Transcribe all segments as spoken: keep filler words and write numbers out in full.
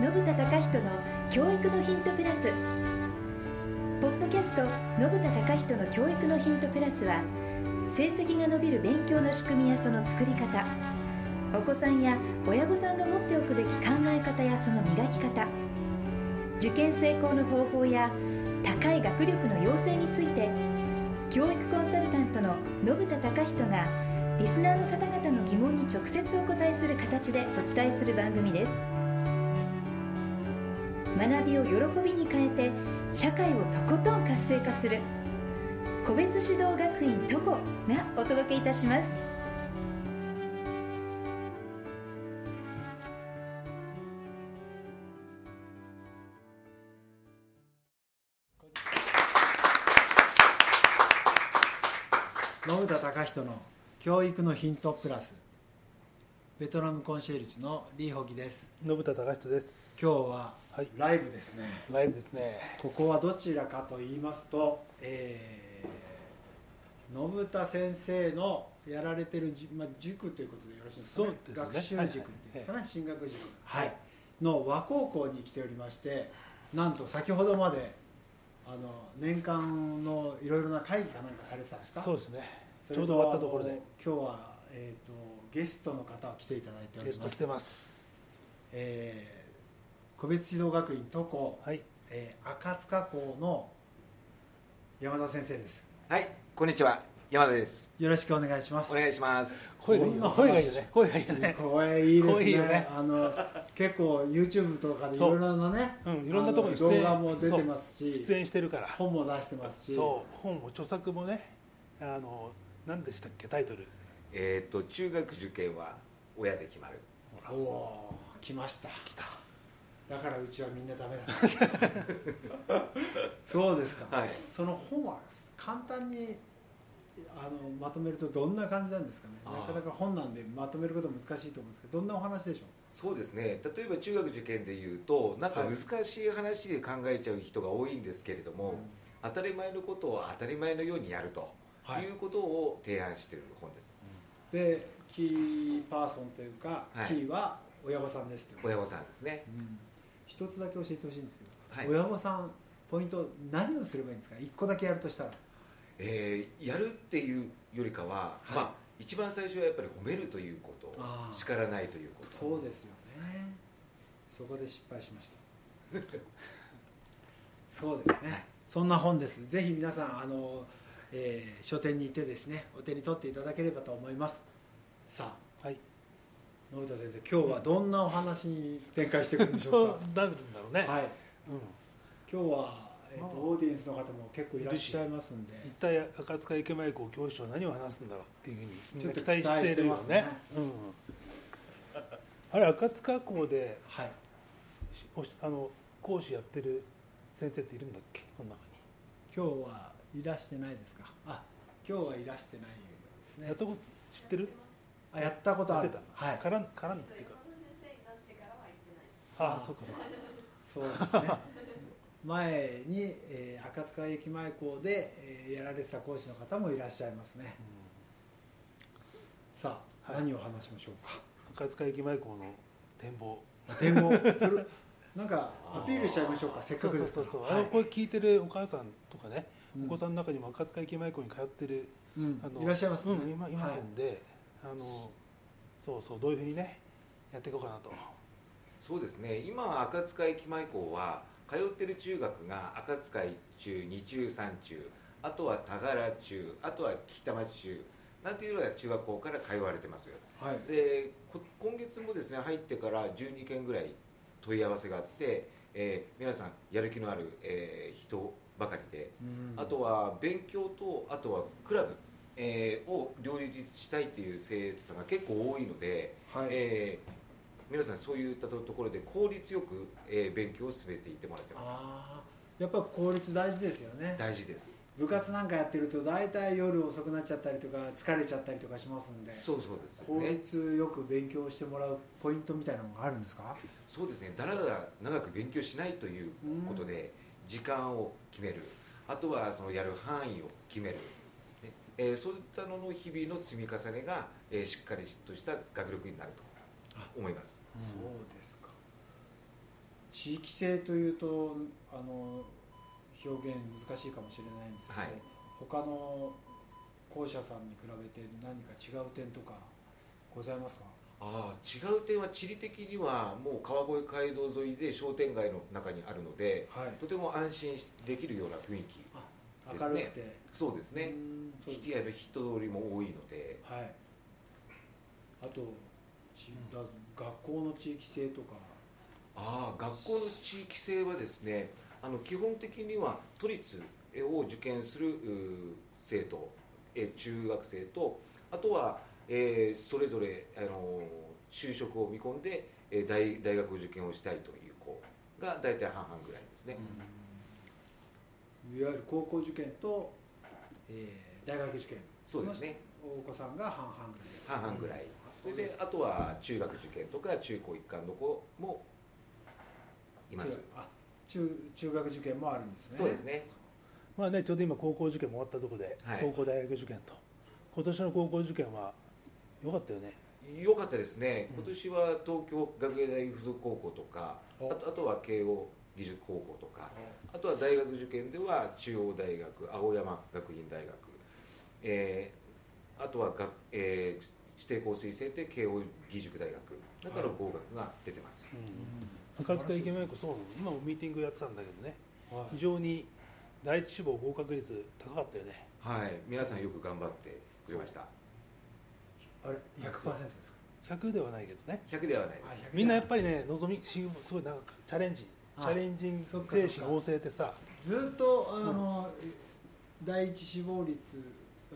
信田貴人の教育のヒントプラス。ポッドキャスト信田貴人の教育のヒントプラスは、成績が伸びる勉強の仕組みやその作り方、お子さんや親御さんが持っておくべき考え方やその磨き方、受験成功の方法や高い学力の養成について、教育コンサルタントの信田貴人がリスナーの方々の疑問に直接お答えする形でお伝えする番組です。学びを喜びに変えて社会をとことん活性化する個別指導学院トコがお届けいたします。信田貴人の教育のヒントプラス。ベトナムコンシェルジュのリー・ホギです。信田貴人です。今日はライブですね、はい、ライブですね。ここはどちらかと言いますと、えー、信田先生のやられてる、まあ、塾ということでよろしいですか ね, そうですね。学習塾っていうんですかね、はいはい、進学塾、はい、の和高校に来ておりまして、なんと先ほどまであの年間のいろいろな会議かなんかされてたんですか。そうですね、ちょうど終わったところで今日は、えー、とゲストの方来ていただいております。ゲストしてます、えー、個別指導学院トコ、はい、えー、赤塚校の山田先生です。はい、こんにちは、山田です。よろしくお願いします。お願いします。声がいいよね。声がいいよね。声いいですね。いいね。あの結構 YouTube とかでいろいろなね、う、うん、いろんなところに動画も出てますし、出演してるから本も出してますし、そう本も著作もね、あの何でしたっけ、タイトル、えー、と中学受験は親で決まる。おお、来ました。来た。だからうちはみんなダメだそうですか、はい、その本は簡単にあのまとめるとどんな感じなんですかね。なかなか本なんでまとめることは難しいと思うんですけど、どんなお話でしょう。そうですね、例えば中学受験でいうとなんか難しい話で考えちゃう人が多いんですけれども、はい、当たり前のことを当たり前のようにやるということを提案している本です、はい、で、キーパーソンというか、はい、キーは親御さんですということです。親御さんですね、うん、一つだけ教えてほしいんですけど、はい、親御さんポイント何をすればいいんですか。一個だけやるとしたら、えー、やるっていうよりかは、はい、まあ、一番最初はやっぱり褒めるということ、叱らないということ。そうですよね。そこで失敗しましたそうですね、はい、そんな本です。ぜひ皆さんあの、えー、書店に行ってですね、お手に取っていただければと思います。さあ、はい、信田先生、今日はどんなお話に展開していくんでしょうか。どうなるんだろうね、はい、うん、今日は、えーとまあ、オーディエンスの方も結構いらっしゃいますんで、一体赤塚駅前校教師は何を話すんだろうっていうふうにちょっと期待してますね、うんうん、あれ赤塚校で、はい、あの講師やってる先生っているんだっけ、この中に。今日はいらしてないですか。あ、今日はいらしてないですね。やったこと知ってる、あ、やったことある、はい、からんからんっていうか、先生になってからは行ってない。ああ、そうかそうかそうですね前に、えー、赤塚駅前校で、えー、やられてた講師の方もいらっしゃいますね、うん、さあ、はい、何を話しましょうか。赤塚駅前校の展望展望なんかアピールしちゃいましょうか、せっかくですから。そうそうそう、はい、あのこれ聞いてるお母さんとかね、うん、お子さんの中にも赤塚駅前校に通ってる、うん、あのいらっしゃいますね、うん、いますんで、はい、あのそうそう、どういうふうにねやっていこうかなと。そうですね、今赤塚駅前校は通ってる中学が赤塚いち中、に中、さん中、あとは田原中、あとは北町中なんていうような中学校から通われてます、はい、で今月もですね、入ってからじゅうにけんぐらい問い合わせがあって、えー、皆さんやる気のある、えー、人ばかりで、あとは勉強と、あとはクラブえー、を両立したいという生徒さんが結構多いので、はい、えー、皆さんそういったところで効率よく、えー、勉強を進めていってもらってます。あ、やっぱり効率大事ですよね。大事です。部活なんかやってると大体夜遅くなっちゃったりとか疲れちゃったりとかしますんで、そうそうです、ね、効率よく勉強してもらうポイントみたいなのがあるんですか。そうですね、だらだら長く勉強しないということで時間を決める、あとはそのやる範囲を決める、えー、そういったのの日々の積み重ねが、えー、しっかりとした学力になると思います、うん、そうですか。地域性というとあの表現難しいかもしれないんですけど、はい、他の校舎さんに比べて何か違う点とかございますか？ああ、違う点は地理的にはもう川越街道沿いで商店街の中にあるので、はい、とても安心できるような雰囲気ですね。明るくて、そうですね、いわゆる人通りも多いので、はい、あと学校の地域性とか。ああ、学校の地域性はですね、あの基本的には都立を受験する生徒、中学生と、あとは、えー、それぞれ、あのー、就職を見込んで、えー、大, 大学受験をしたいという子が大体半々ぐらいですね。うん、いわゆる高校受験と、えー、大学受験、そうですね、お子さんが半々ぐらい、ね、半々ぐらい、うん、それであとは中学受験とか中高一貫の子もいます。 中, 中学受験もあるんですね。そうですね。まあね、ちょうど今高校受験も終わったところで、はい、高校大学受験と、今年の高校受験は良かったよね。良かったですね、うん、今年は東京学芸大附属高校とか、あ と, あとは慶応義塾高校とか、あとは大学受験では中央大学、青山学院大学、えー、あとはが、えー、指定校推薦で慶応義塾大学だから合格が出てます。赤塚イケメン子、そう、今もミーティングやってたんだけどね、はい、非常に第一志望合格率高かったよね。はい、皆さんよく頑張ってくれました。あれ ひゃくパーセント ですか？ひゃくではないけどね。ひゃくではないです。みんなやっぱりね、望みすごい、なんかチャレンジ、チャレンジング精神旺盛ってさ、ずっとあの、うん、第一志望率、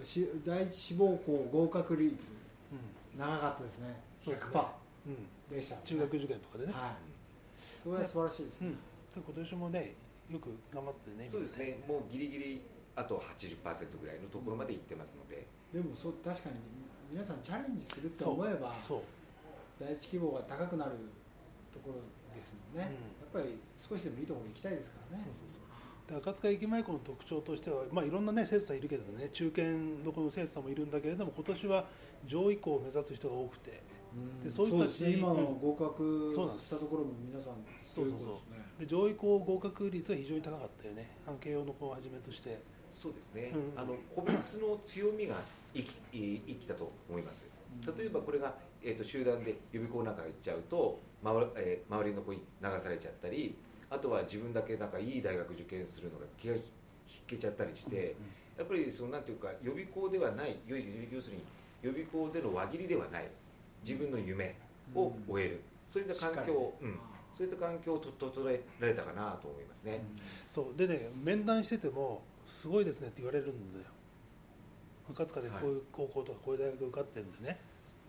し第一志望校合格率、うん、長かったですね。 ひゃくパーセント でした、ね、うん、中学受験とかでね、はい、それは素晴らしいですね、うん、今年もねよく頑張ってね。そうですね、もうギリギリあと はちじゅっパーセント ぐらいのところまで行ってますので、うん、でもそう確かに皆さんチャレンジすると思えば第一希望が高くなるところですもんね、うん、やっぱり少しでもいいところに行きたいですからね。そうそうそう。で、赤塚駅前校の特徴としては、まあ、いろんなね生徒さんいるけどね、中堅どこの生徒さんもいるんだけれども、今年は上位校を目指す人が多くて、でそういった今の合格したところも皆さんそういうことですね。そうそうそう。で上位校合格率は非常に高かったよね、慶応の子をはじめとして。そうですね、うん、あの個別の強みが生 き, 生きたと思います。例えばこれが、えー、と集団で予備校なんか行っちゃうと、まわ、えー、周りの子に流されちゃったり、あとは自分だけなんかいい大学受験するのが気が引けちゃったりして、うんうん、やっぱりそのなんていうか、予備校ではない、要するに予備校での輪切りではない自分の夢を終える、うん、そういった環境を、うん、そういった環境を整えられたかなと思いますね、うん、そうでね、面談しててもすごいですねって言われるんだよ。赤塚でこういう高校とかこういう大学受かってるんでね、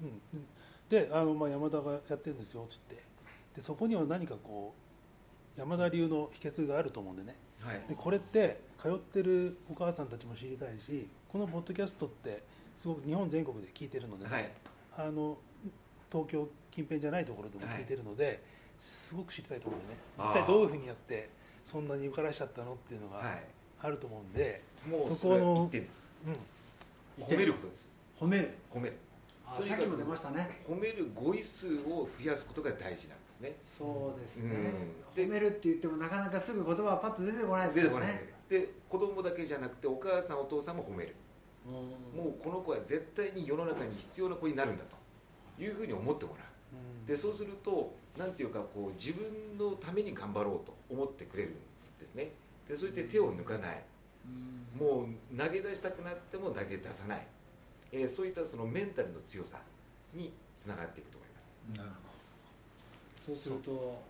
うんうん、であの、まあ、山田がやってるんですよって言って、でそこには何かこう山田流の秘訣があると思うんでね、はい、でこれって通ってるお母さんたちも知りたいし、このポッドキャストってすごく日本全国で聞いてるので、ね、はい、あの東京近辺じゃないところでも聞いてるので、はい、すごく知りたいと思うんでね、一体どういうふうにやってそんなに受からしちゃったのっていうのがあると思うんで、はい、もうそこのいってんです、うん、褒めることです。褒める、褒める、あ、さっきも出ましたね、褒める語彙数を増やすことが大事なんですね。そうですね、うん、褒めるって言ってもなかなかすぐ言葉はパッと出てこないですよね。出てこないで、で子供だけじゃなくてお母さんお父さんも褒める、うん、もうこの子は絶対に世の中に必要な子になるんだというふうに思ってもらう、うん、でそうするとなんていうか、こう自分のために頑張ろうと思ってくれるんですね。でそれで手を抜かない、うん、もう投げ出したくなっても投げ出さない、えー、そういったそのメンタルの強さにつながっていくと思います、うん、なるほど。そうすると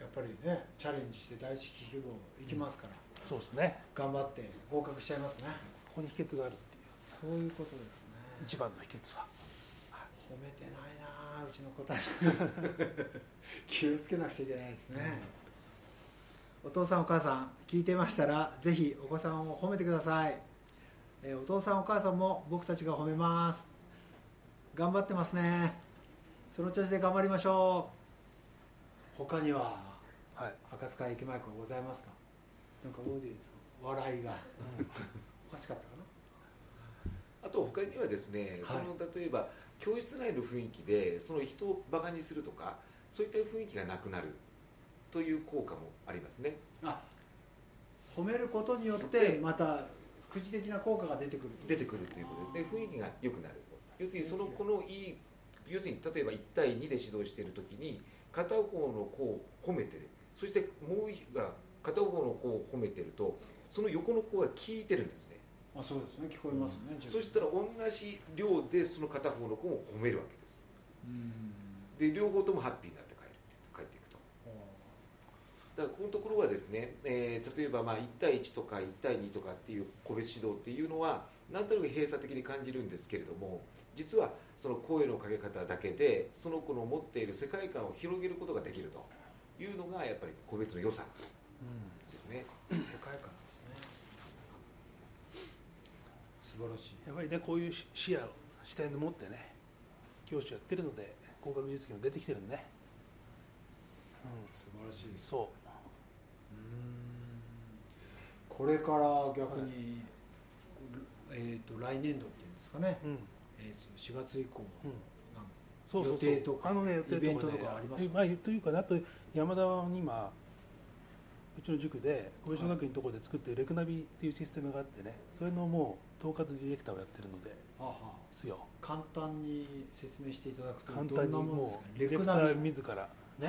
やっぱりね、チャレンジして第一希望いきますから、うん、そうですね、頑張って合格しちゃいますね。ここに秘訣があるっていう、そういうことですね。一番の秘訣は褒めてないな、うちの子たち気をつけなくちゃいけないですね、うん、お父さんお母さん聞いてましたらぜひお子さんを褒めてください、えー、お父さんお母さんも僕たちが褒めます。頑張ってますね、その調子で頑張りましょう。他には、はい、赤塚駅前校ございますか？なんかどうですか、笑いが、うん、おかしかったかな。あと他にはですね、その例えば教室内の雰囲気でその人をバカにするとかそういった雰囲気がなくなる、という効果もありますね。あ、褒めることによってまた副次的な効果が出てくる出てくるということですね。雰囲気が良くなる。要するにそのこのいい要するに例えばいちたいにで指導しているときに片方の子を褒めてる、そしてもう一方が片方の子を褒めてるとその横の子が聞いてるんですね。あ、そうですね、聞こえますね。そしたら同じ量でその片方の子も褒めるわけです。うん、で両方ともハッピーになって帰る帰っていくと。だからこのところはですね、えー、例えばまあいちたいいちとかいちたいにとかっていう個別指導っていうのはなんとなく閉鎖的に感じるんですけれども、実はその声のかけ方だけでその子の持っている世界観を広げることができるというのがやっぱり個別の良さですね、うん、世界観ですね。素晴らしい。やっぱりね、こういう視野を視点で持ってね、教師やってるので工学実技も出てきてるんでね、うん、素晴らしいです。そう、うーん、これから逆に、はい、えー、と来年度っていうんですかね、うん、えー、しがつ以降も、うん、なんかそうそうそう予定とかあの、ね、予定とかね、イベントとかありますか、ね、まあ、というかあと山田は今うちの塾で小林学院のところで作っているレクナビっていうシステムがあってね、それのもう統括ディレクターをやってるので、はあはあ、すよ。簡単に説明していただくとどんなものですか、ね、レクナビディレクター自らね、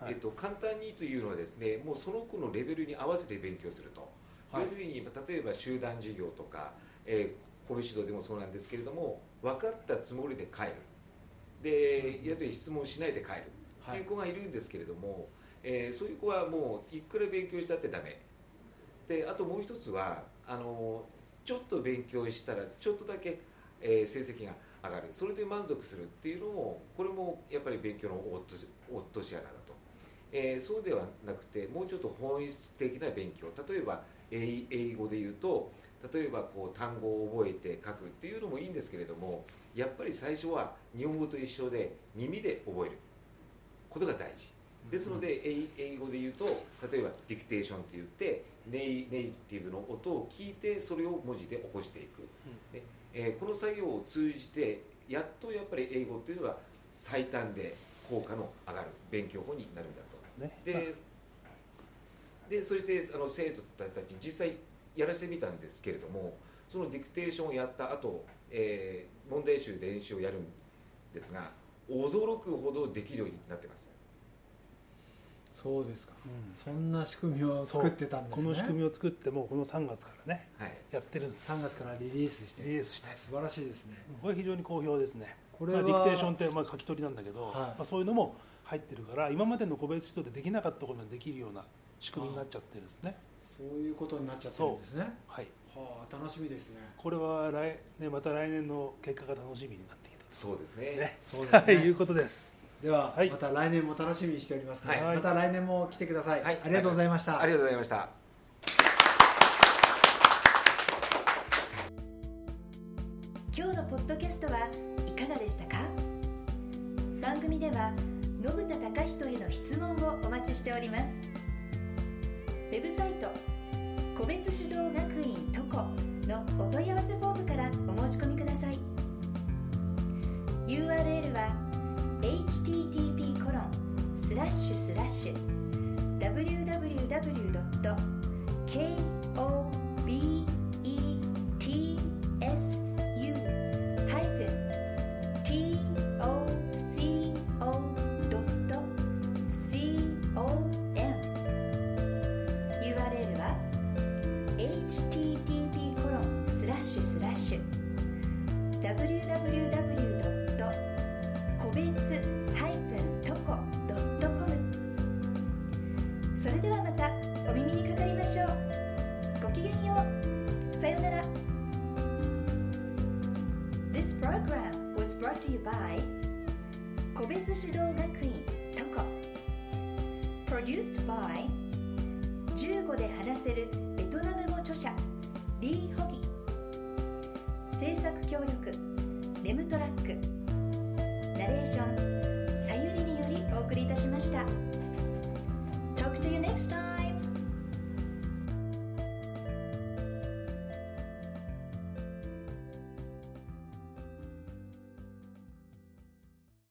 はい、えっと、簡単にというのはですね、もうその子のレベルに合わせて勉強すると、はい、要するに例えば集団授業とか、えー、こういう指導でもそうなんですけれども、分かったつもりで帰るで、うん、やっと質問しないで帰ると、はい、いう子がいるんですけれども、えー、そういう子はもういくら勉強したってダメで、あともう一つはあのちょっと勉強したらちょっとだけ、えー、成績が上がる、それで満足するっていうのもこれもやっぱり勉強の落とし穴だと。えー、そうではなくて、もうちょっと本質的な勉強、例えば英語で言うと例えばこう単語を覚えて書くっていうのもいいんですけれども、やっぱり最初は日本語と一緒で耳で覚えることが大事ですので、うん、英語で言うと例えばディクテーションって言ってネイ、ネイティブの音を聞いてそれを文字で起こしていく、うん、でえー、この作業を通じてやっとやっぱり英語っていうのは最短で効果の上がる勉強法になるんだと、ね、ででそしてあの生徒たちに実際やらせてみたんですけれども、そのディクテーションをやった後、えー、問題集で練習をやるんですが、驚くほどできるようになってます。そうですか、うん、そんな仕組みを作ってたんですね。この仕組みを作ってもうこのさんがつからね、はい、やってるんです。さんがつからリリースしてリリースして素晴らしいですね。これ非常に好評ですね。これはまあ、ディクテーションってまあ書き取りなんだけど、はい、まあ、そういうのも入ってるから、今までの個別指導でできなかったことができるような仕組みになっちゃってるんですね。そういうことになっちゃってるんですね。はい、はあ、楽しみですね。これは来、ね、また来年の結果が楽しみになってきた。そうですね。ということです。では、はい、また来年も楽しみにしておりますので、はい、また来年も来てください。はい、ありがとうございました。ありがとうございました。今日のポッドキャストはいかがでしたか？番組では野村孝人への質問をお待ちしております。ウェブサイト個別指導学院トコのお問い合わせフォームからお申し込みください。ユーアールエル は エイチティーティーピー コロン スラッシュ スラッシュ ダブリューダブリューダブリュー ドット ケーオービーイーティーエスダブリューダブリューダブリュー ドット コベツ ハイフン トコ ドット コム。 それではまたお耳にかかりましょう。ごきげんよう。さようなら。This program was brought to you by 個別指導学院 トコ produced by じゅうごで話せるベトナム語著者リー・ホギ制作協力レムトラックナレーションさゆりによりお送りいたしました。 Talk to you next time.